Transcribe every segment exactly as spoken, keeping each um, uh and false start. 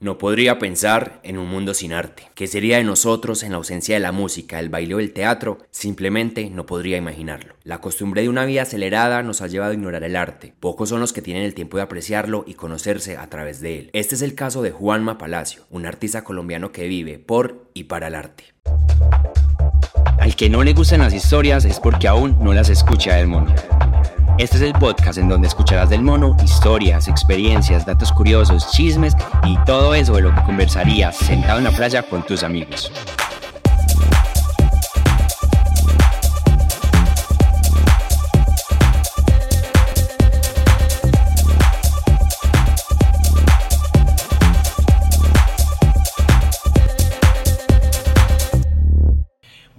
No podría pensar en un mundo sin arte. ¿Qué sería de nosotros en la ausencia de la música, el baile o el teatro? Simplemente no podría imaginarlo. La costumbre de una vida acelerada nos ha llevado a ignorar el arte. Pocos son los que tienen el tiempo de apreciarlo y conocerse a través de él. Este es el caso de Juanma Palacio, un artista colombiano que vive por y para el arte. Al que no le gustan las historias es porque aún no las escucha del Mono. Este es el podcast en donde escucharás del Mono historias, experiencias, datos curiosos, chismes y todo eso de lo que conversarías sentado en la playa con tus amigos.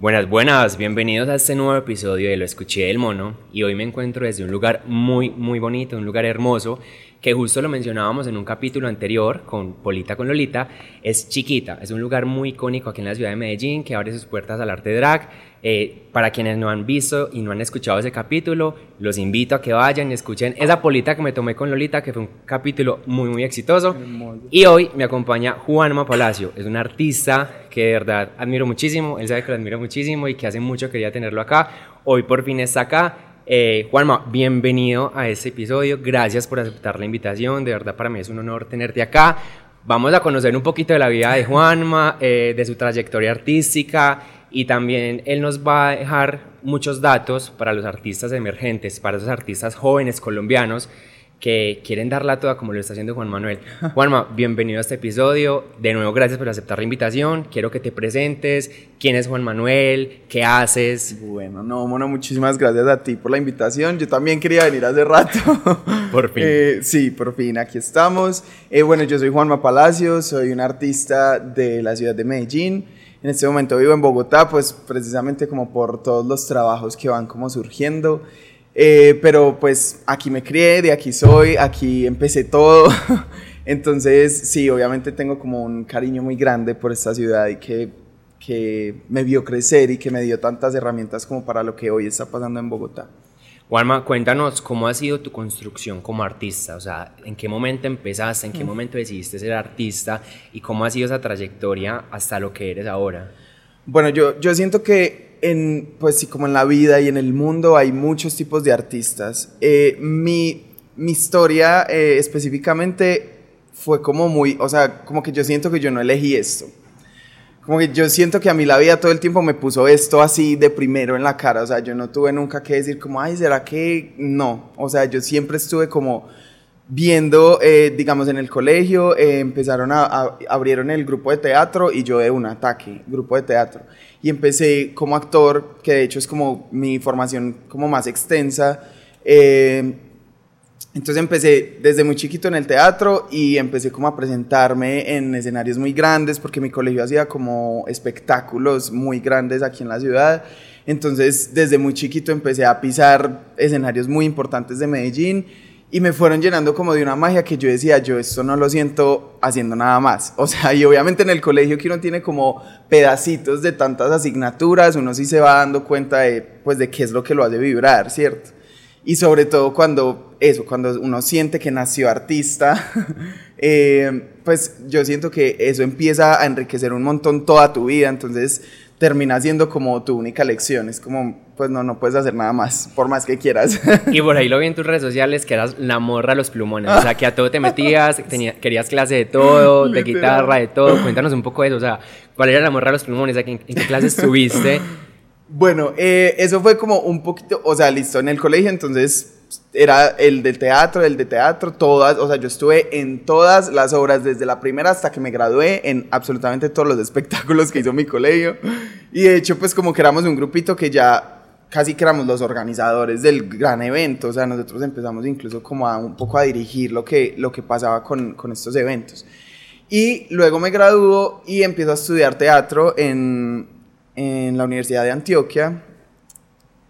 Buenas, buenas, bienvenidos a este nuevo episodio de Lo Escuché del Mono, y hoy me encuentro desde un lugar muy, muy bonito, un lugar hermoso, que justo lo mencionábamos en un capítulo anterior con Polita con Lolita. Es Chiquita, es un lugar muy icónico aquí en la ciudad de Medellín que abre sus puertas al arte drag. Eh, para quienes no han visto y no han escuchado ese capítulo, los invito a que vayan y escuchen esa polita que me tomé con Lolita, que fue un capítulo muy, muy exitoso. Y hoy me acompaña Juanma Palacio, es un artista que de verdad admiro muchísimo, él sabe que lo admiro muchísimo y que hace mucho quería tenerlo acá. Hoy por fin está acá. Eh, Juanma, bienvenido a este episodio, gracias por aceptar la invitación, de verdad para mí es un honor tenerte acá. Vamos a conocer un poquito de la vida de Juanma, eh, de su trayectoria artística, y también él nos va a dejar muchos datos para los artistas emergentes, para esos artistas jóvenes colombianos que quieren darla toda como lo está haciendo Juan Manuel. Juanma, bienvenido a este episodio, de nuevo gracias por aceptar la invitación, quiero que te presentes, quién es Juan Manuel, qué haces. Bueno, no, Mono, muchísimas gracias a ti por la invitación, yo también quería venir hace rato. Por fin. Eh, sí, por fin, aquí estamos. Eh, bueno, yo soy Juanma Palacio, soy un artista de la ciudad de Medellín. En este momento vivo en Bogotá, pues precisamente como por todos los trabajos que van como surgiendo, eh, pero pues aquí me crié, de aquí soy, aquí empecé todo, entonces sí, obviamente tengo como un cariño muy grande por esta ciudad y que, que me vio crecer y que me dio tantas herramientas como para lo que hoy está pasando en Bogotá. Juanma, cuéntanos cómo ha sido tu construcción como artista, o sea, en qué momento empezaste, en qué momento decidiste ser artista y cómo ha sido esa trayectoria hasta lo que eres ahora. Bueno, yo, yo siento que en, pues sí, como en la vida y en el mundo hay muchos tipos de artistas. Eh, mi, mi historia eh, específicamente fue como muy, o sea, como que yo siento que yo no elegí esto. Como que yo siento que a mí la vida todo el tiempo me puso esto así de primero en la cara, o sea, yo no tuve nunca que decir como, ay, ¿será que no? O sea, yo siempre estuve como viendo, eh, digamos, en el colegio, eh, empezaron a, a, abrieron el grupo de teatro y yo de un ataque, grupo de teatro, y empecé como actor, que de hecho es como mi formación como más extensa, eh, entonces empecé desde muy chiquito en el teatro y empecé como a presentarme en escenarios muy grandes porque mi colegio hacía como espectáculos muy grandes aquí en la ciudad, entonces desde muy chiquito empecé a pisar escenarios muy importantes de Medellín y me fueron llenando como de una magia que yo decía, yo esto no lo siento haciendo nada más, o sea, y obviamente en el colegio que uno tiene como pedacitos de tantas asignaturas, uno sí se va dando cuenta de, pues, de qué es lo que lo hace vibrar, ¿cierto? Y sobre todo cuando eso, cuando uno siente que nació artista, eh, pues yo siento que eso empieza a enriquecer un montón toda tu vida, entonces termina siendo como tu única lección, es como, pues no, no puedes hacer nada más, por más que quieras. Y por ahí lo vi en tus redes sociales que eras la morra a los plumones, o sea, que a todo te metías, tenías, querías clase de todo, de guitarra, de todo, cuéntanos un poco de eso, o sea, ¿cuál era la morra a los plumones? ¿En qué clases estuviste? Bueno, eh, eso fue como un poquito, o sea, listo, en el colegio, entonces era el de teatro, el de teatro, todas, o sea, yo estuve en todas las obras, desde la primera hasta que me gradué, en absolutamente todos los espectáculos que hizo mi colegio, y de hecho, pues como que éramos un grupito que ya casi que éramos los organizadores del gran evento, o sea, nosotros empezamos incluso como a un poco a dirigir lo que, lo que pasaba con, con estos eventos, y luego me graduó y empiezo a estudiar teatro en... en la Universidad de Antioquia,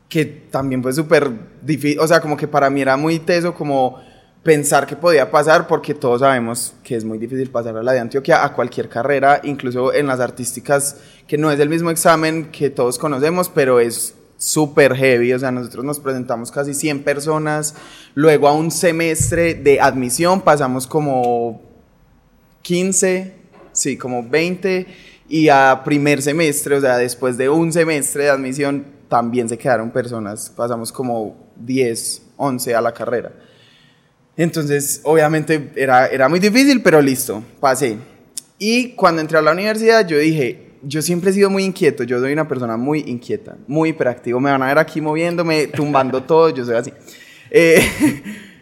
que también fue súper difícil, o sea, como que para mí era muy teso como pensar que podía pasar, porque todos sabemos que es muy difícil pasar a la de Antioquia, a cualquier carrera, incluso en las artísticas, que no es el mismo examen que todos conocemos, pero es súper heavy, o sea, nosotros nos presentamos casi cien personas, luego a un semestre de admisión pasamos como quince, sí, como veinte, y a primer semestre, o sea, después de un semestre de admisión, también se quedaron personas, pasamos como diez, once a la carrera. Entonces, obviamente, era, era muy difícil, pero listo, pasé. Y cuando entré a la universidad, yo dije... Yo siempre he sido muy inquieto, yo soy una persona muy inquieta, muy hiperactivo, me van a ver aquí moviéndome, tumbando todo, yo soy así. Eh,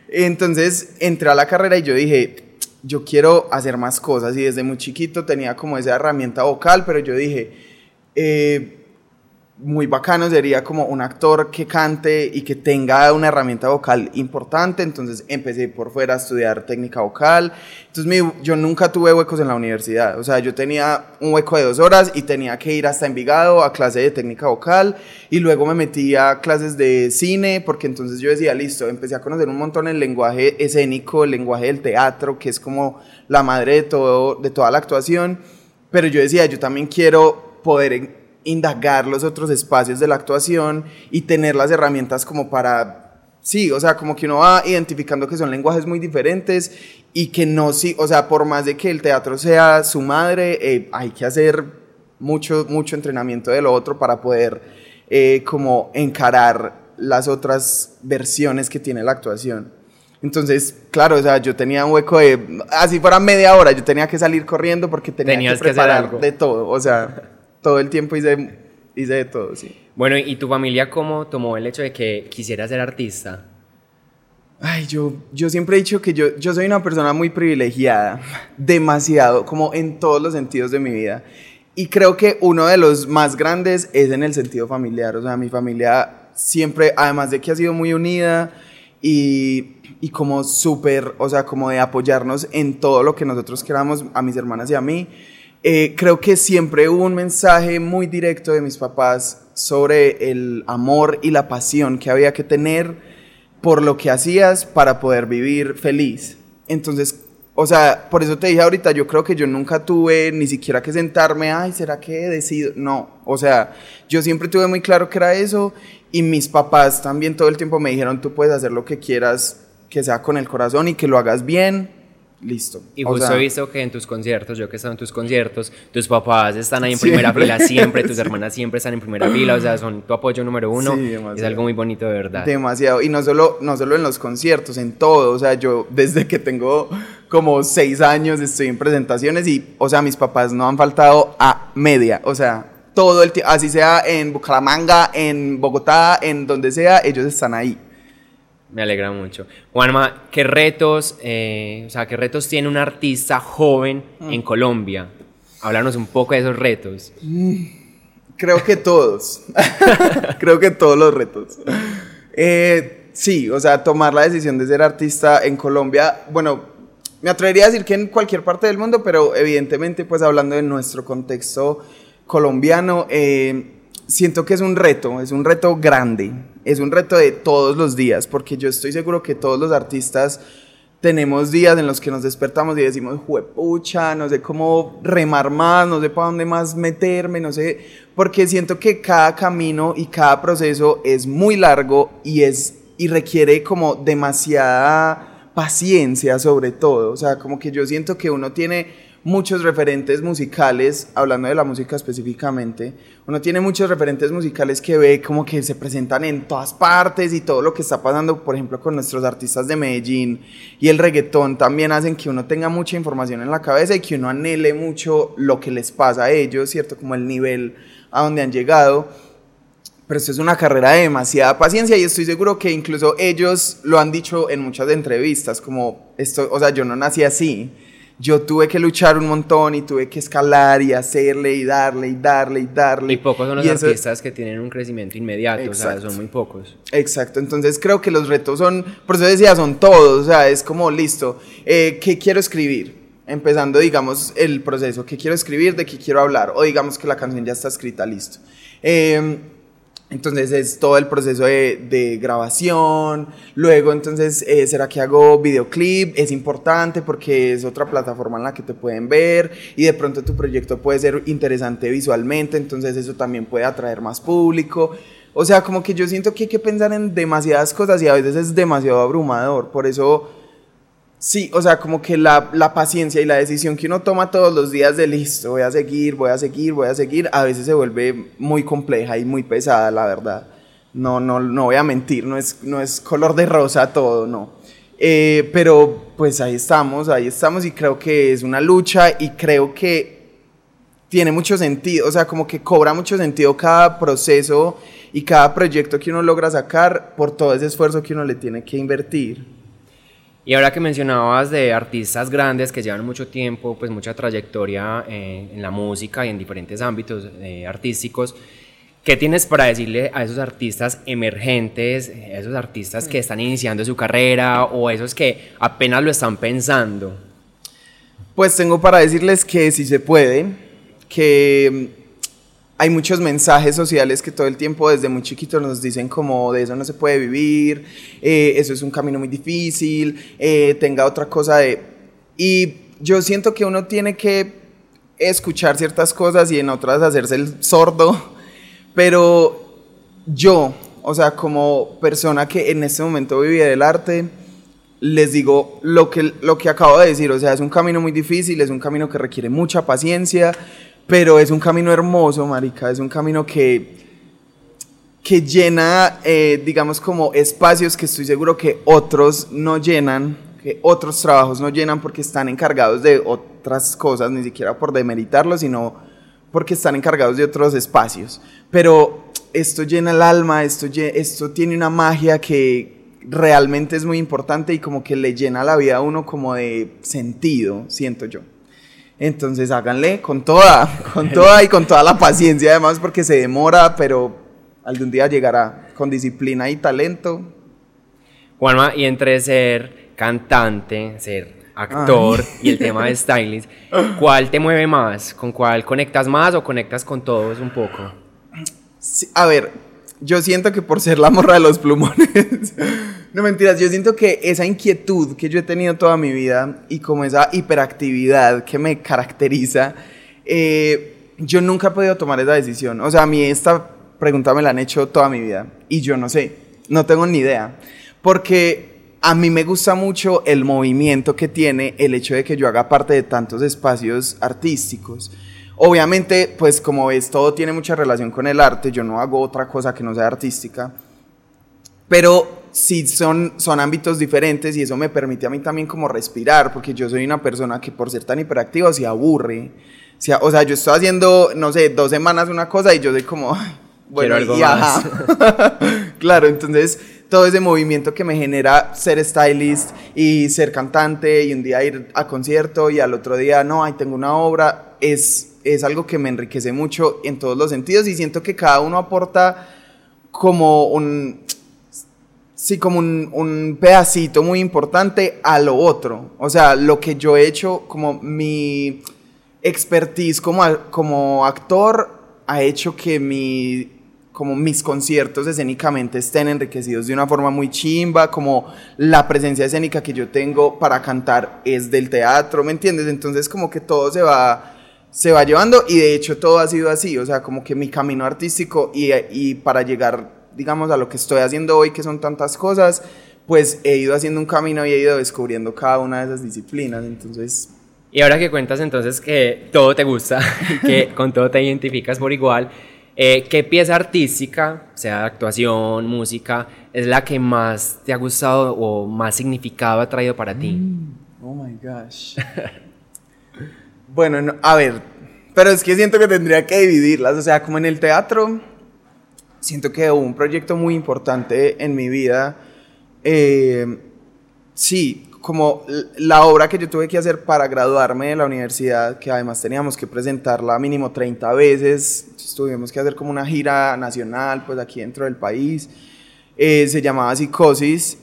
entonces entré a la carrera y yo dije, yo quiero hacer más cosas, y desde muy chiquito tenía como esa herramienta vocal, pero yo dije, eh, muy bacano sería como un actor que cante y que tenga una herramienta vocal importante, entonces empecé por fuera a estudiar técnica vocal. Entonces mi, yo nunca tuve huecos en la universidad, o sea, yo tenía un hueco de dos horas y tenía que ir hasta Envigado a clase de técnica vocal, y luego me metí a clases de cine, porque entonces yo decía, listo, empecé a conocer un montón el lenguaje escénico, el lenguaje del teatro, que es como la madre de, todo, de toda la actuación, pero yo decía, yo también quiero poder indagar los otros espacios de la actuación y tener las herramientas como para, sí, o sea, como que uno va identificando que son lenguajes muy diferentes y que no, sí, o sea, por más de que el teatro sea su madre, eh, hay que hacer mucho, mucho entrenamiento de lo otro para poder eh, como encarar las otras versiones que tiene la actuación. Entonces, claro, o sea, yo tenía un hueco de, así para media hora, yo tenía que salir corriendo porque tenía Tenías que preparar que hacer algo. De todo, o sea... Todo el tiempo hice, hice de todo, sí. Bueno, ¿y tu familia cómo tomó el hecho de que quisiera ser artista? Ay, yo, yo siempre he dicho que yo, yo soy una persona muy privilegiada, demasiado, como en todos los sentidos de mi vida. Y creo que uno de los más grandes es en el sentido familiar. O sea, mi familia siempre, además de que ha sido muy unida y, y como súper, o sea, como de apoyarnos en todo lo que nosotros queramos, a mis hermanas y a mí, Eh, creo que siempre hubo un mensaje muy directo de mis papás sobre el amor y la pasión que había que tener por lo que hacías para poder vivir feliz. Entonces, o sea, por eso te dije ahorita, yo creo que yo nunca tuve ni siquiera que sentarme, ay, ¿será que decido? No, o sea, yo siempre tuve muy claro que era eso, y mis papás también todo el tiempo me dijeron, tú puedes hacer lo que quieras, que sea con el corazón y que lo hagas bien. Listo. Y justo o sea, he visto que en tus conciertos, yo que he estado en tus conciertos, tus papás están ahí en siempre. primera fila siempre, tus sí. hermanas siempre están en primera fila, o sea, son tu apoyo número uno, sí, es algo muy bonito de verdad. Demasiado, y no solo, no solo en los conciertos, en todo, o sea, yo desde que tengo como seis años estoy en presentaciones y, o sea, mis papás no han faltado a media, o sea, todo el tiempo, así sea en Bucaramanga, en Bogotá, en donde sea, ellos están ahí. Me alegra mucho. Juanma, ¿qué retos, eh, o sea, ¿qué retos tiene un artista joven mm. en Colombia? Háblanos un poco de esos retos. Mm, creo que todos. Creo que todos los retos. Eh, sí, o sea, tomar la decisión de ser artista en Colombia, bueno, me atrevería a decir que en cualquier parte del mundo, pero evidentemente, pues hablando de nuestro contexto colombiano, eh, siento que es un reto, es un reto grande, es un reto de todos los días, porque yo estoy seguro que todos los artistas tenemos días en los que nos despertamos y decimos, juepucha, no sé cómo remar más, no sé para dónde más meterme, no sé, porque siento que cada camino y cada proceso es muy largo y, es, y requiere como demasiada paciencia sobre todo, o sea, como que yo siento que uno tiene... muchos referentes musicales, hablando de la música específicamente, uno tiene muchos referentes musicales que ve como que se presentan en todas partes y todo lo que está pasando, por ejemplo, con nuestros artistas de Medellín y el reggaetón también hacen que uno tenga mucha información en la cabeza y que uno anhele mucho lo que les pasa a ellos, ¿cierto? Como el nivel a donde han llegado, pero esto es una carrera de demasiada paciencia y estoy seguro que incluso ellos lo han dicho en muchas entrevistas, como, esto, o sea, yo no nací así. Yo tuve que luchar un montón y tuve que escalar y hacerle y darle y darle y darle. Y pocos son los y eso... artistas que tienen un crecimiento inmediato, exacto. O sea, son muy pocos. Exacto, entonces creo que los retos son, por eso decía, son todos, o sea, es como, listo, eh, ¿qué quiero escribir? Empezando, digamos, el proceso, ¿qué quiero escribir? ¿De qué quiero hablar? O digamos que la canción ya está escrita, listo. Eh... Entonces es todo el proceso de, de grabación, luego entonces, eh, ¿será que hago videoclip? Es importante porque es otra plataforma en la que te pueden ver y de pronto tu proyecto puede ser interesante visualmente, entonces eso también puede atraer más público. O sea, como que yo siento que hay que pensar en demasiadas cosas y a veces es demasiado abrumador, por eso Sí, o sea, como que la, la paciencia y la decisión que uno toma todos los días de listo, voy a seguir, voy a seguir, voy a seguir, a veces se vuelve muy compleja y muy pesada, la verdad. No, no, no voy a mentir, no es, no es color de rosa todo, no. Eh, pero pues ahí estamos, ahí estamos y creo que es una lucha y creo que tiene mucho sentido, o sea, como que cobra mucho sentido cada proceso y cada proyecto que uno logra sacar por todo ese esfuerzo que uno le tiene que invertir. Y ahora que mencionabas de artistas grandes que llevan mucho tiempo, pues mucha trayectoria eh, en la música y en diferentes ámbitos eh, artísticos, ¿qué tienes para decirle a esos artistas emergentes, esos artistas que están iniciando su carrera o esos que apenas lo están pensando? Pues tengo para decirles que sí se puede, que hay muchos mensajes sociales que todo el tiempo desde muy chiquitos nos dicen como de eso no se puede vivir, eh, eso es un camino muy difícil, eh, tenga otra cosa de... Y yo siento que uno tiene que escuchar ciertas cosas y en otras hacerse el sordo, pero yo, o sea, como persona que en este momento vive del arte, les digo lo que, lo que acabo de decir, o sea, es un camino muy difícil, es un camino que requiere mucha paciencia, pero es un camino hermoso, marica, es un camino que, que llena, eh, digamos, como espacios que estoy seguro que otros no llenan, que otros trabajos no llenan porque están encargados de otras cosas, ni siquiera por demeritarlo, sino porque están encargados de otros espacios. Pero esto llena el alma, esto, esto tiene una magia que realmente es muy importante y como que le llena la vida a uno como de sentido, siento yo. Entonces háganle con toda, con toda y con toda la paciencia además porque se demora, pero algún día llegará con disciplina y talento. Juanma, y entre ser cantante, ser actor Ay. y el tema de stylist, ¿cuál te mueve más? ¿Con cuál conectas más o conectas con todos un poco? Sí, a ver, yo siento que por ser la morra de los plumones... No, mentiras, yo siento que esa inquietud que yo he tenido toda mi vida y como esa hiperactividad que me caracteriza, eh, yo nunca he podido tomar esa decisión. O sea, a mí esta pregunta me la han hecho toda mi vida y yo no sé, no tengo ni idea. Porque a mí me gusta mucho el movimiento que tiene el hecho de que yo haga parte de tantos espacios artísticos. Obviamente, pues como ves, todo tiene mucha relación con el arte, yo no hago otra cosa que no sea artística, pero... sí, son, son ámbitos diferentes y eso me permite a mí también como respirar, porque yo soy una persona que por ser tan hiperactiva se aburre, se, o sea, yo estoy haciendo, no sé, dos semanas una cosa y yo soy como, bueno, quiero algo más. Claro, entonces todo ese movimiento que me genera ser stylist y ser cantante y un día ir a concierto y al otro día, no, ahí tengo una obra, es, es algo que me enriquece mucho en todos los sentidos y siento que cada uno aporta como un... sí, como un, un pedacito muy importante a lo otro. O sea, lo que yo he hecho, como mi expertise como, como actor, ha hecho que mi, como mis conciertos escénicamente estén enriquecidos de una forma muy chimba, como la presencia escénica que yo tengo para cantar es del teatro, ¿me entiendes? Entonces como que todo se va... se va llevando y de hecho todo ha sido así. O sea, como que mi camino artístico y, y para llegar... digamos, a lo que estoy haciendo hoy, que son tantas cosas, pues he ido haciendo un camino y he ido descubriendo cada una de esas disciplinas, entonces... Y ahora que cuentas entonces que todo te gusta, que con todo te identificas por igual, eh, ¿qué pieza artística, sea actuación, música, es la que más te ha gustado o más significado ha traído para mm, ti? Oh my gosh... Bueno, no, a ver, pero es que siento que tendría que dividirlas, o sea, como en el teatro... Siento que hubo un proyecto muy importante en mi vida, eh, sí, como la obra que yo tuve que hacer para graduarme de la universidad, que además teníamos que presentarla mínimo treinta veces, tuvimos que hacer como una gira nacional, pues aquí dentro del país, eh, se llamaba Psicosis,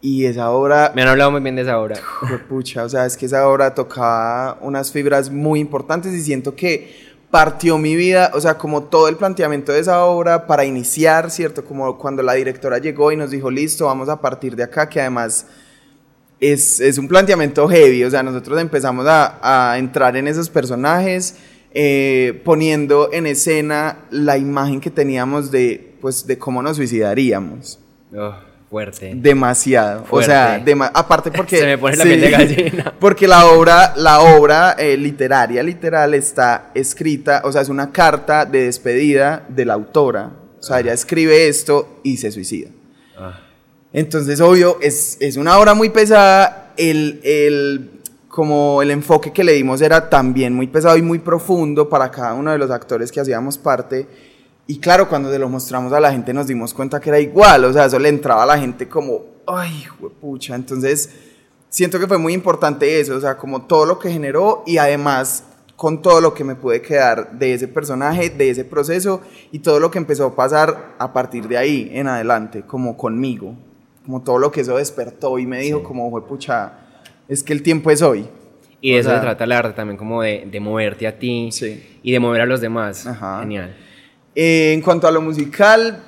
y esa obra... Me han hablado muy bien de esa obra. Pucha, o sea, es que esa obra tocaba unas fibras muy importantes y siento que... partió mi vida, o sea, como todo el planteamiento de esa obra para iniciar, ¿cierto? Como cuando la directora llegó y nos dijo, listo, vamos a partir de acá, que además es, es un planteamiento heavy, o sea, nosotros empezamos a, a entrar en esos personajes, eh, poniendo en escena la imagen que teníamos de, pues, de cómo nos suicidaríamos. Oh. Fuerte. Demasiado. Fuerte. O sea, dem- aparte porque... Se me pone la sí, piel de gallina. Porque la obra, la obra eh, literaria, literal, está escrita, o sea, es una carta de despedida de la autora. O sea, ah. ella escribe esto y se suicida. Ah. Entonces, obvio, es, es una obra muy pesada. El, el, como el enfoque que le dimos era también muy pesado y muy profundo para cada uno de los actores que hacíamos parte. Y claro, cuando se lo mostramos a la gente nos dimos cuenta que era igual, o sea, eso le entraba a la gente como, ay, huepucha. Entonces, siento que fue muy importante eso, o sea, como todo lo que generó y además con todo lo que me pude quedar de ese personaje, de ese proceso y todo lo que empezó a pasar a partir de ahí en adelante, como conmigo, como todo lo que eso despertó y me dijo sí. como, huepucha, es que el tiempo es hoy. Y de eso sea, se trata el arte también, como de, de moverte a ti sí. y de mover a los demás. Ajá. Genial. Eh, en cuanto a lo musical,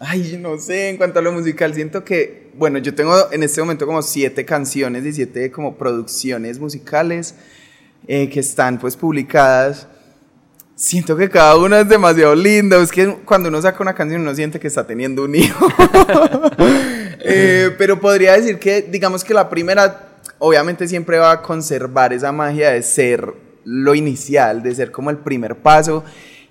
ay, no sé, en cuanto a lo musical siento que, bueno, yo tengo en este momento como siete canciones y siete como producciones musicales eh, que están pues publicadas. Siento que cada una es demasiado linda, es que cuando uno saca una canción uno siente que está teniendo un hijo, eh, pero podría decir que, digamos que la primera obviamente siempre va a conservar esa magia de ser lo inicial, de ser como el primer paso.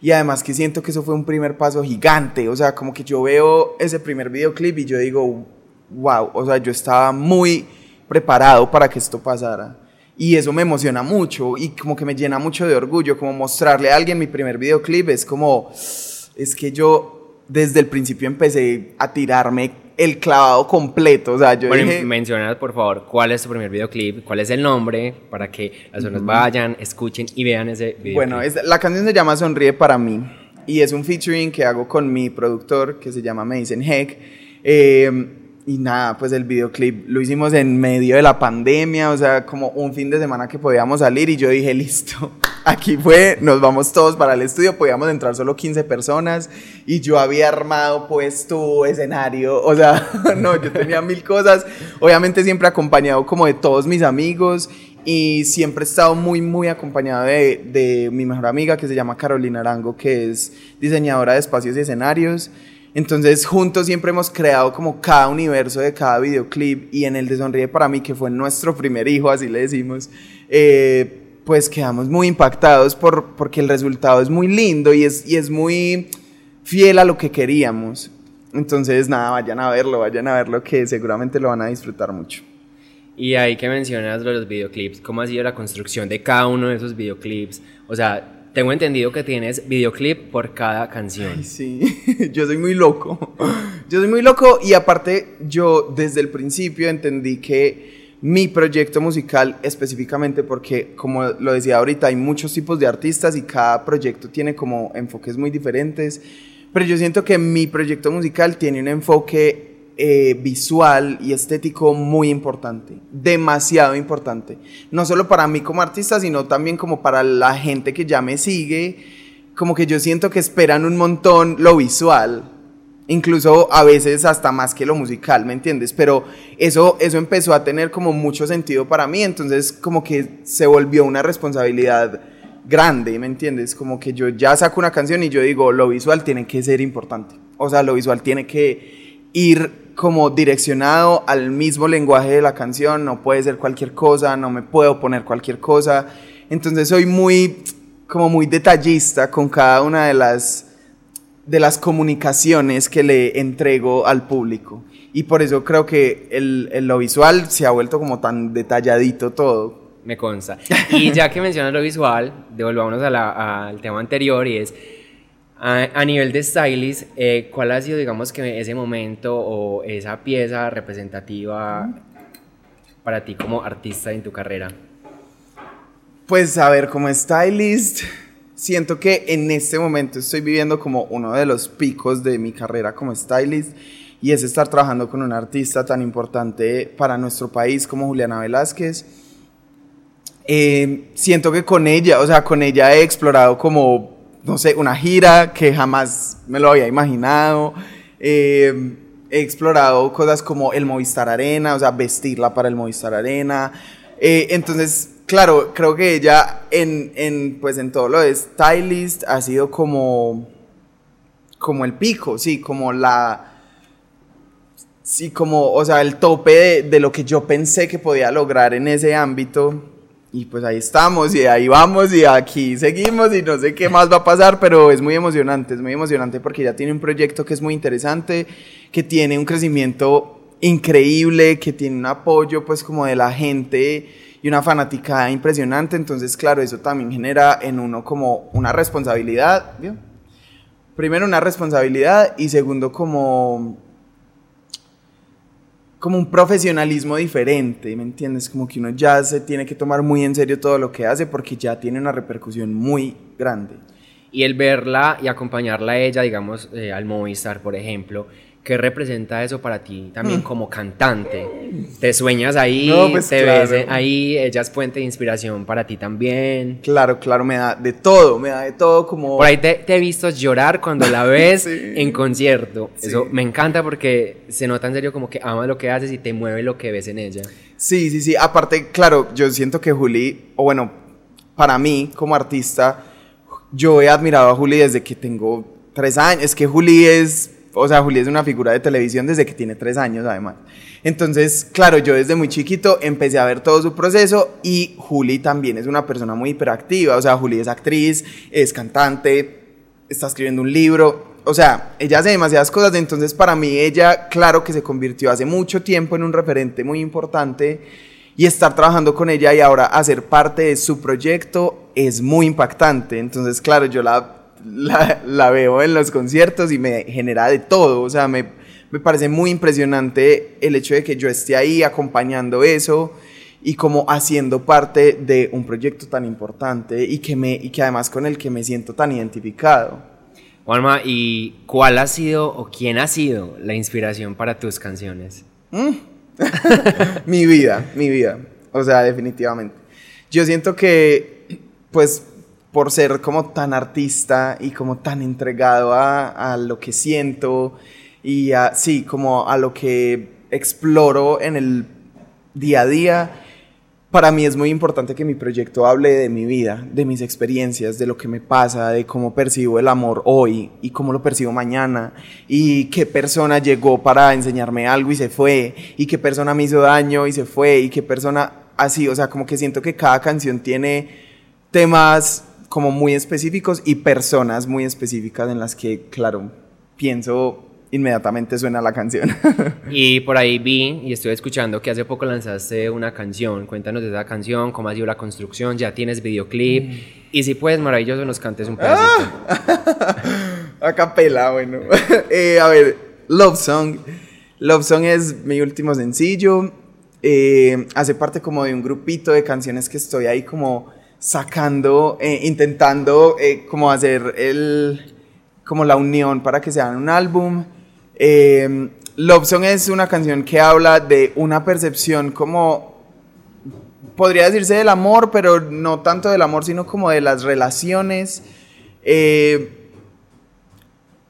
Y además que siento que eso fue un primer paso gigante, o sea, como que yo veo ese primer videoclip y yo digo, wow, o sea, yo estaba muy preparado para que esto pasara. Y eso me emociona mucho y como que me llena mucho de orgullo, como mostrarle a alguien mi primer videoclip, es como, es que yo desde el principio empecé a tirarme el clavado completo, o sea, yo bueno, dije... Mencionad, por favor, cuál es tu primer videoclip, cuál es el nombre, para que las personas uh-huh. vayan, escuchen y vean ese videoclip. Bueno, es, la canción se llama Sonríe para mí, y es un featuring que hago con mi productor, que se llama Mason Heck, eh, y nada, pues el videoclip lo hicimos en medio de la pandemia, o sea, como un fin de semana que podíamos salir, y yo dije, listo, aquí fue, nos vamos todos para el estudio, podíamos entrar solo quince personas, y yo había armado, pues, tu escenario, o sea, no, yo tenía mil cosas, obviamente siempre acompañado como de todos mis amigos, y siempre he estado muy, muy acompañado de, de mi mejor amiga, que se llama Carolina Arango, que es diseñadora de espacios y escenarios. Entonces juntos siempre hemos creado como cada universo de cada videoclip y en el de Sonríe para mí, que fue nuestro primer hijo, así le decimos, eh, pues quedamos muy impactados por, porque el resultado es muy lindo y es, y es muy fiel a lo que queríamos. Entonces nada, vayan a verlo, vayan a verlo que seguramente lo van a disfrutar mucho. Y ahí que mencionas los videoclips, ¿cómo ha sido la construcción de cada uno de esos videoclips? O sea... Tengo entendido que tienes videoclip por cada canción. Ay, sí, yo soy muy loco. Yo soy muy loco y aparte yo desde el principio entendí que mi proyecto musical específicamente, porque como lo decía ahorita, hay muchos tipos de artistas y cada proyecto tiene como enfoques muy diferentes, pero yo siento que mi proyecto musical tiene un enfoque eh, visual y estético muy importante, demasiado importante, no solo para mí como artista sino también como para la gente que ya me sigue, como que yo siento que esperan un montón lo visual, incluso a veces hasta más que lo musical, ¿me entiendes? Pero eso, eso empezó a tener como mucho sentido para mí, entonces como que se volvió una responsabilidad grande, ¿me entiendes? Como que yo ya saco una canción y yo digo, lo visual tiene que ser importante, o sea, lo visual tiene que ir como direccionado al mismo lenguaje de la canción, no puede ser cualquier cosa, no me puedo poner cualquier cosa, entonces soy muy, como muy detallista con cada una de las, de las comunicaciones que le entrego al público, y por eso creo que el, el, lo visual se ha vuelto como tan detalladito todo. Me consta, y ya que mencionas lo visual, devolvámonos a la, al tema anterior y es... A, a nivel de stylist, eh, ¿cuál ha sido, digamos, que ese momento o esa pieza representativa para ti como artista en tu carrera? Pues, a ver, como stylist, siento que en este momento estoy viviendo como uno de los picos de mi carrera como stylist y es estar trabajando con una artista tan importante para nuestro país como Juliana Velásquez. Eh, siento que con ella, o sea, con ella he explorado como... no sé, una gira que jamás me lo había imaginado, eh, he explorado cosas como el Movistar Arena, o sea, vestirla para el Movistar Arena, eh, entonces, claro, creo que ella en, en, pues en todo lo de stylist ha sido como, como el pico, sí, como la... Sí, como, o sea, el tope de, de lo que yo pensé que podía lograr en ese ámbito. Y pues ahí estamos, y ahí vamos, y aquí seguimos, y no sé qué más va a pasar, pero es muy emocionante, es muy emocionante porque ya tiene un proyecto que es muy interesante, que tiene un crecimiento increíble, que tiene un apoyo pues como de la gente y una fanaticada impresionante. Entonces, claro, eso también genera en uno como una responsabilidad, ¿vio? Primero una responsabilidad y segundo como... como un profesionalismo diferente, ¿me entiendes? Como que uno ya se tiene que tomar muy en serio todo lo que hace porque ya tiene una repercusión muy grande. Y el verla y acompañarla a ella, digamos, eh, al Movistar, por ejemplo, ¿qué representa eso para ti también mm. como cantante? ¿Te sueñas ahí? No, pues ¿te claro. ves ahí? ¿Ella es fuente de inspiración para ti también? Claro, claro, me da de todo, me da de todo como... Por ahí te, te he visto llorar cuando la ves sí. en concierto. Sí. Eso me encanta porque se nota en serio como que amas lo que haces y te mueve lo que ves en ella. Sí, sí, sí. Aparte, claro, yo siento que Juli, o bueno, para mí como artista... Yo he admirado a Juli desde que tengo tres años, es que Juli es, o sea, Juli es una figura de televisión desde que tiene tres años además. Entonces, claro, yo desde muy chiquito empecé a ver todo su proceso y Juli también es una persona muy hiperactiva, o sea, Juli es actriz, es cantante, está escribiendo un libro, o sea, ella hace demasiadas cosas, entonces para mí ella, claro que se convirtió hace mucho tiempo en un referente muy importante y estar trabajando con ella y ahora hacer parte de su proyecto es muy impactante. Entonces, claro, yo la, la, la veo en los conciertos y me genera de todo, o sea, me, me parece muy impresionante el hecho de que yo esté ahí acompañando eso y como haciendo parte de un proyecto tan importante y que, me, y que además con el que me siento tan identificado. Juanma, ¿y cuál ha sido o quién ha sido la inspiración para tus canciones? ¿Mm? mi vida, mi vida, o sea, definitivamente. Yo siento que pues por ser como tan artista y como tan entregado a, a lo que siento y a, sí, como a lo que exploro en el día a día, para mí es muy importante que mi proyecto hable de mi vida, de mis experiencias, de lo que me pasa, de cómo percibo el amor hoy y cómo lo percibo mañana y qué persona llegó para enseñarme algo y se fue y qué persona me hizo daño y se fue y qué persona así, o sea, como que siento que cada canción tiene... temas como muy específicos y personas muy específicas en las que, claro, pienso inmediatamente suena la canción. Y por ahí vi y estoy escuchando que hace poco lanzaste una canción. Cuéntanos de esa canción, cómo ha sido la construcción, ya tienes videoclip. Mm. Y si puedes, maravilloso, nos cantes un pedacito. Ah. A capela, bueno. eh, a ver, Love Song. Love Song es mi último sencillo. Eh, hace parte como de un grupito de canciones que estoy ahí como... sacando, eh, intentando eh, como hacer el, como la unión para que sean un álbum. eh, Love Song es una canción que habla de una percepción como, podría decirse del amor, pero no tanto del amor, sino como de las relaciones eh,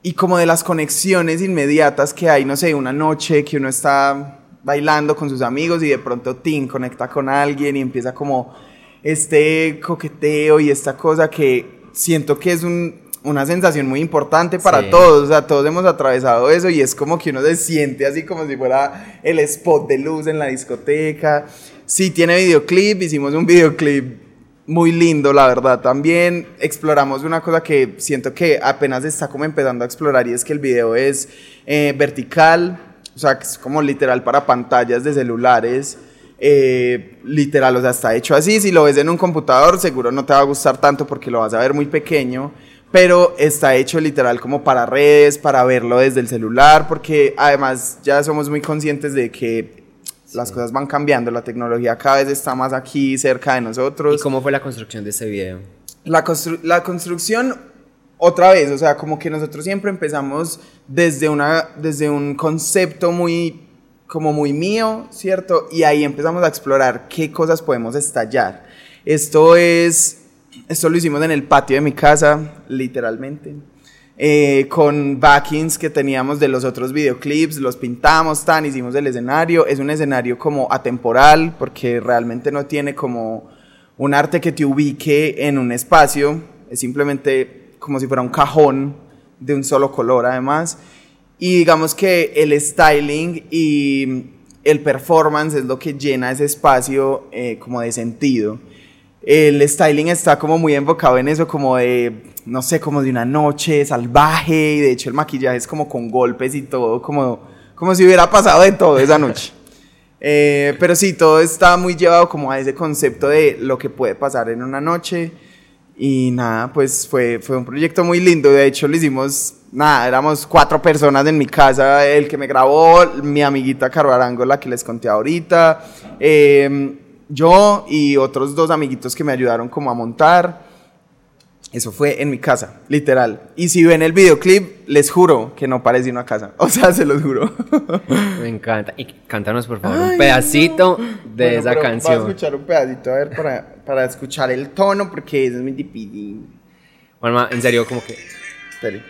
y como de las conexiones inmediatas que hay, no sé, una noche que uno está bailando con sus amigos y de pronto tin, conecta con alguien y empieza como... este coqueteo y esta cosa que siento que es un, una sensación muy importante para sí. todos, o sea, todos hemos atravesado eso y es como que uno se siente así como si fuera el spot de luz en la discoteca. Sí, tiene videoclip, hicimos un videoclip muy lindo, la verdad, también exploramos una cosa que siento que apenas está como empezando a explorar y es que el video es eh, vertical, o sea, que es como literal para pantallas de celulares. Eh, literal, o sea, está hecho así. Si lo ves en un computador seguro no te va a gustar tanto porque lo vas a ver muy pequeño, pero está hecho literal como para redes, para verlo desde el celular, porque además ya somos muy conscientes de que sí. las cosas van cambiando, la tecnología cada vez está más aquí cerca de nosotros. ¿Y cómo fue la construcción de este video? La, constru- la construcción, otra vez, o sea, como que nosotros siempre empezamos desde, una, desde un concepto muy... como muy mío, ¿cierto? Y ahí empezamos a explorar qué cosas podemos estallar. Esto es, esto lo hicimos en el patio de mi casa, literalmente, eh, con backings que teníamos de los otros videoclips, los pintamos, tan, hicimos el escenario. Es un escenario como atemporal, porque realmente no tiene como un arte que te ubique en un espacio, es simplemente como si fuera un cajón de un solo color, además. y digamos que el styling y el performance es lo que llena ese espacio eh, como de sentido. El styling está como muy enfocado en eso, como de, no sé, como de una noche salvaje, y de hecho el maquillaje es como con golpes y todo, como, como si hubiera pasado de todo esa noche. Eh, pero sí, todo está muy llevado como a ese concepto de lo que puede pasar en una noche. Y nada, pues fue, fue un proyecto muy lindo. De hecho lo hicimos, nada, éramos cuatro personas en mi casa, el que me grabó, mi amiguita Carolina Arango, la que les conté ahorita, eh, yo y otros dos amiguitos que me ayudaron como a montar. Eso fue en mi casa, literal. Y si ven el videoclip, les juro que no parece una casa. O sea, se los juro. Me encanta. Y cántanos, por favor, Ay, un pedacito no. de bueno, esa canción. Voy a escuchar un pedacito, a ver, para, para escuchar el tono, porque eso es muy difícil. Juanma, en serio, como que... Espere.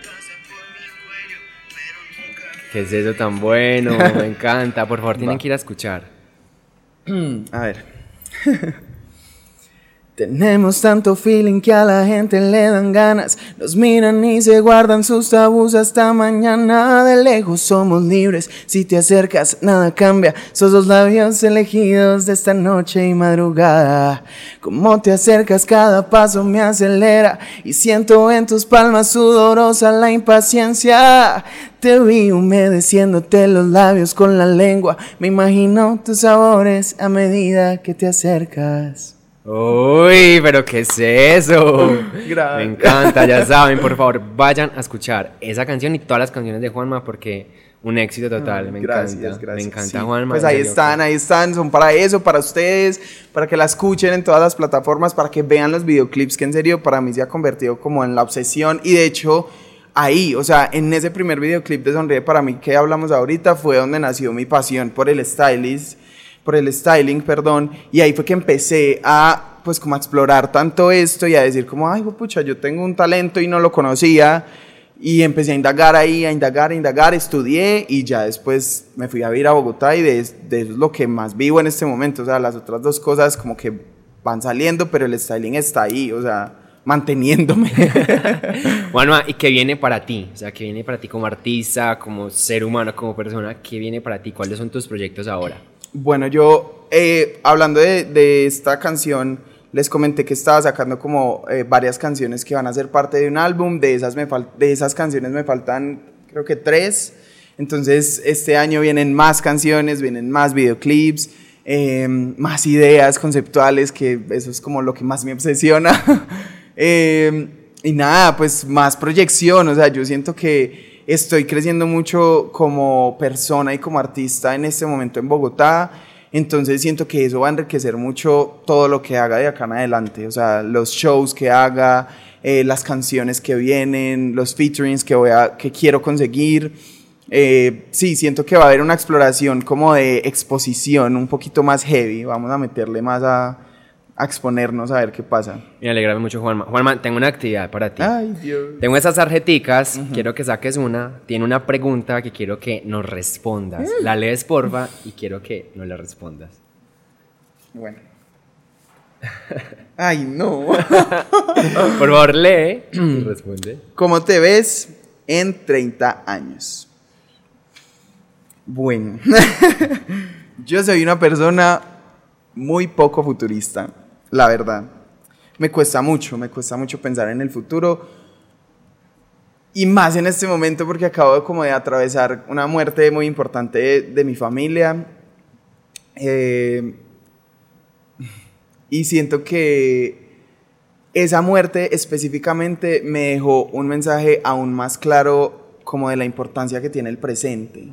¿Qué es eso tan bueno? Me encanta. Por favor, tienen Va. que ir a escuchar. A ver... Tenemos tanto feeling que a la gente le dan ganas. Nos miran y se guardan sus tabús hasta mañana. De lejos somos libres, si te acercas nada cambia. Sos los labios elegidos de esta noche y madrugada. Como te acercas cada paso me acelera, y siento en tus palmas sudorosa la impaciencia. Te vi humedeciéndote los labios con la lengua. Me imagino tus sabores a medida que te acercas. Uy, pero ¿qué es eso? Grave. Me encanta, ya saben, por favor, vayan a escuchar esa canción y todas las canciones de Juanma, porque un éxito total, me gracias, encanta, gracias. me encanta sí. Juanma. Pues ahí están, loco. ahí están, son para eso, para ustedes, para que la escuchen en todas las plataformas, para que vean los videoclips, que en serio para mí se ha convertido como en la obsesión. Y de hecho, ahí, o sea, en ese primer videoclip de Sonríe para mí que hablamos ahorita fue donde nació mi pasión por el stylist, por el styling, perdón, y ahí fue que empecé a, pues, como a explorar tanto esto y a decir como, ay, pucha, yo tengo un talento y no lo conocía, y empecé a indagar ahí, a indagar, a indagar, estudié, y ya después me fui a vivir a Bogotá, y de, de eso es lo que más vivo en este momento. O sea, las otras dos cosas como que van saliendo, pero el styling está ahí, o sea, manteniéndome. Bueno, ¿y qué viene para ti? O sea, ¿qué viene para ti como artista, como ser humano, como persona? ¿Qué viene para ti? ¿Cuáles son tus proyectos ahora? Bueno, yo, eh, hablando de, de esta canción, les comenté que estaba sacando como eh, varias canciones que van a ser parte de un álbum. De esas, me fal- de esas canciones me faltan, creo que tres, entonces este año vienen más canciones, vienen más videoclips, eh, más ideas conceptuales, que eso es como lo que más me obsesiona, eh, y nada, pues más proyección. O sea, yo siento que estoy creciendo mucho como persona y como artista en este momento en Bogotá, entonces siento que eso va a enriquecer mucho todo lo que haga de acá en adelante. O sea, los shows que haga, eh, las canciones que vienen, los featurings que, voy a, que quiero conseguir. Eh, sí, siento que va a haber una exploración como de exposición un poquito más heavy, vamos a meterle más a... a exponernos a ver qué pasa. Me alegra mucho, Juanma. Juanma, tengo una actividad para ti. Ay, Dios. Tengo esas tarjeticas, uh-huh. quiero que saques una. Tiene una pregunta que quiero que nos respondas. Uh-huh. La lees, porfa, y quiero que nos la respondas. Bueno. Ay, no. Por favor, lee y responde. ¿Cómo te ves en treinta años? Bueno. Yo soy una persona muy poco futurista. La verdad, me cuesta mucho, me cuesta mucho pensar en el futuro, y más en este momento porque acabo de, como de atravesar una muerte muy importante de, de mi familia, eh, y siento que esa muerte específicamente me dejó un mensaje aún más claro como de la importancia que tiene el presente.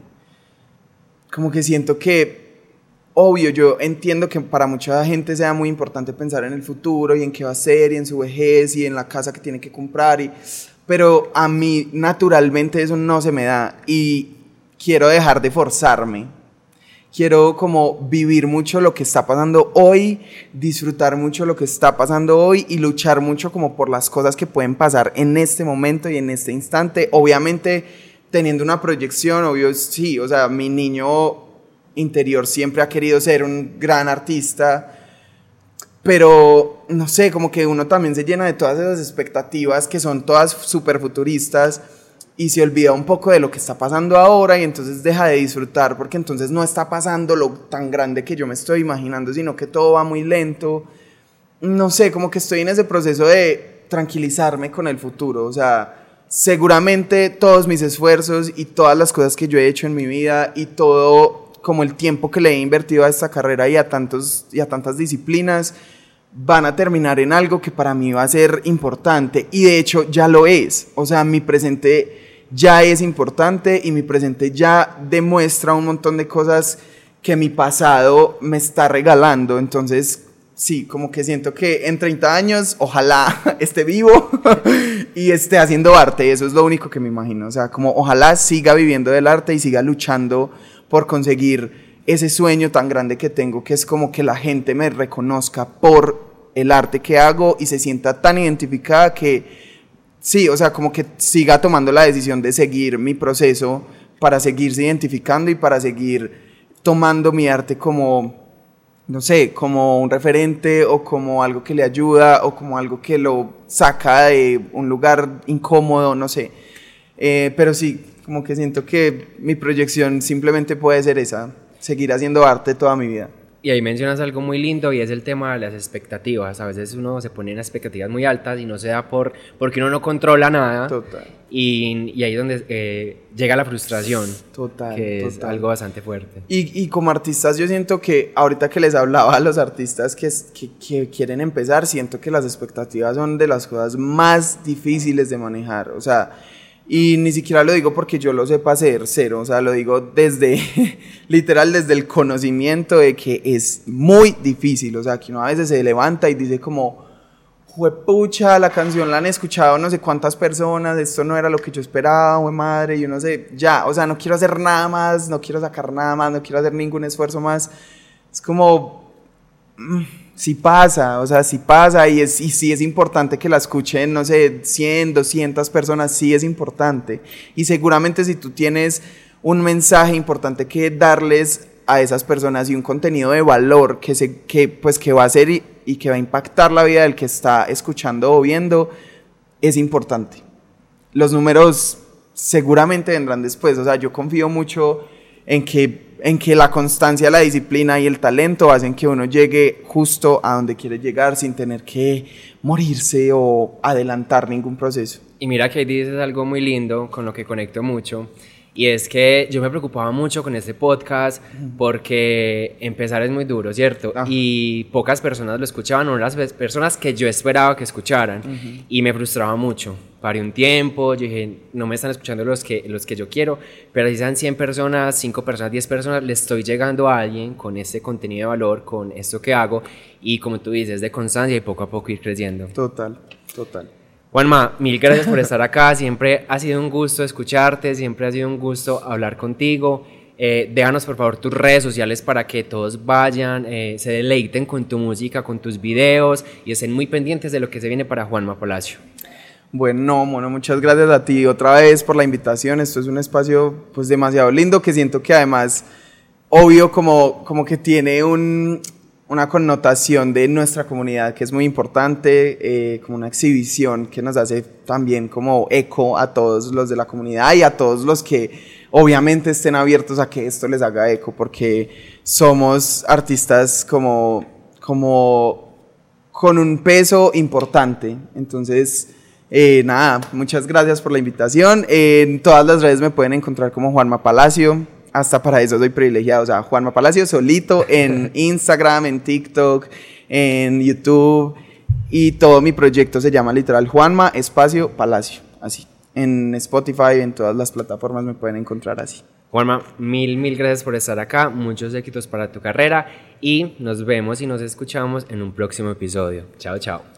Como que siento que, obvio, yo entiendo que para mucha gente sea muy importante pensar en el futuro y en qué va a ser y en su vejez y en la casa que tiene que comprar, y, pero a mí naturalmente eso no se me da, y quiero dejar de forzarme. Quiero como vivir mucho lo que está pasando hoy, disfrutar mucho lo que está pasando hoy y luchar mucho como por las cosas que pueden pasar en este momento y en este instante. Obviamente teniendo una proyección, obvio, sí, o sea, mi niño interior siempre ha querido ser un gran artista, pero no sé, como que uno también se llena de todas esas expectativas que son todas súper futuristas, y se olvida un poco de lo que está pasando ahora y entonces deja de disfrutar porque entonces no está pasando lo tan grande que yo me estoy imaginando, sino que todo va muy lento. No sé, como que estoy en ese proceso de tranquilizarme con el futuro, o sea, seguramente todos mis esfuerzos y todas las cosas que yo he hecho en mi vida y todo como el tiempo que le he invertido a esta carrera y a, tantos, y a tantas disciplinas van a terminar en algo que para mí va a ser importante y de hecho ya lo es, o sea, mi presente ya es importante y mi presente ya demuestra un montón de cosas que mi pasado me está regalando. Entonces sí, como que siento que en treinta años ojalá esté vivo y esté haciendo arte, eso es lo único que me imagino, o sea, como ojalá siga viviendo del arte y siga luchando por conseguir ese sueño tan grande que tengo, que es como que la gente me reconozca por el arte que hago y se sienta tan identificada que sí, o sea, como que siga tomando la decisión de seguir mi proceso para seguirse identificando y para seguir tomando mi arte como, no sé, como un referente o como algo que le ayuda o como algo que lo saca de un lugar incómodo, no sé. Eh, pero sí, como que siento que mi proyección simplemente puede ser esa, seguir haciendo arte toda mi vida. Y ahí mencionas algo muy lindo y es el tema de las expectativas. A veces uno se pone en expectativas muy altas y no se da por, porque uno no controla nada. Total. Y, y ahí es donde eh, llega la frustración. Total. Que total. Es algo bastante fuerte. Y, y como artistas yo siento que ahorita que les hablaba a los artistas que, que, que quieren empezar, siento que las expectativas son de las cosas más difíciles de manejar. O sea... Y ni siquiera lo digo porque yo lo sepa hacer, cero, o sea, lo digo desde, literal, desde el conocimiento de que es muy difícil, o sea, que uno a veces se levanta y dice como, juepucha, la canción la han escuchado no sé cuántas personas, esto no era lo que yo esperaba, jue madre, y uno se, ya, o sea, no quiero hacer nada más, no quiero sacar nada más, no quiero hacer ningún esfuerzo más, es como... Mm. Sí pasa, o sea, sí pasa y, es, y sí es importante que la escuchen, no sé, cien, doscientas personas, sí es importante. Y seguramente si tú tienes un mensaje importante que darles a esas personas y un contenido de valor que, se, que, pues, que va a ser y, y que va a impactar la vida del que está escuchando o viendo, es importante. Los números seguramente vendrán después, o sea, yo confío mucho en que... en que la constancia, la disciplina y el talento hacen que uno llegue justo a donde quiere llegar sin tener que morirse o adelantar ningún proceso. Y mira que ahí dices algo muy lindo con lo que conecto mucho, y es que yo me preocupaba mucho con este podcast porque empezar es muy duro, ¿cierto? Ajá. Y pocas personas lo escuchaban, o las personas que yo esperaba que escucharan, uh-huh. Y me frustraba mucho. Paré un tiempo, yo dije, no me están escuchando los que, los que yo quiero, pero si sean cien personas, cinco personas, diez personas, le estoy llegando a alguien con este contenido de valor, con esto que hago, y como tú dices, de constancia y poco a poco ir creciendo. Total, total. Juanma, mil gracias por estar acá, siempre ha sido un gusto escucharte, siempre ha sido un gusto hablar contigo, eh, déjanos por favor tus redes sociales para que todos vayan, eh, se deleiten con tu música, con tus videos y estén muy pendientes de lo que se viene para Juanma Palacio. Bueno, Mono, muchas gracias a ti otra vez por la invitación, esto es un espacio pues demasiado lindo que siento que además, obvio como, como que tiene un... una connotación de nuestra comunidad que es muy importante, eh, como una exhibición que nos hace también como eco a todos los de la comunidad y a todos los que obviamente estén abiertos a que esto les haga eco, porque somos artistas como, como con un peso importante, entonces... Eh, nada, muchas gracias por la invitación, eh, en todas las redes me pueden encontrar como Juanma Palacio, hasta para eso soy privilegiado, o sea, Juanma Palacio solito en Instagram, en TikTok, en YouTube, y todo mi proyecto se llama literal Juanma Espacio Palacio, así, en Spotify, en todas las plataformas me pueden encontrar así. Juanma, mil, mil gracias por estar acá, muchos éxitos para tu carrera, y nos vemos y nos escuchamos en un próximo episodio. Chao, chao.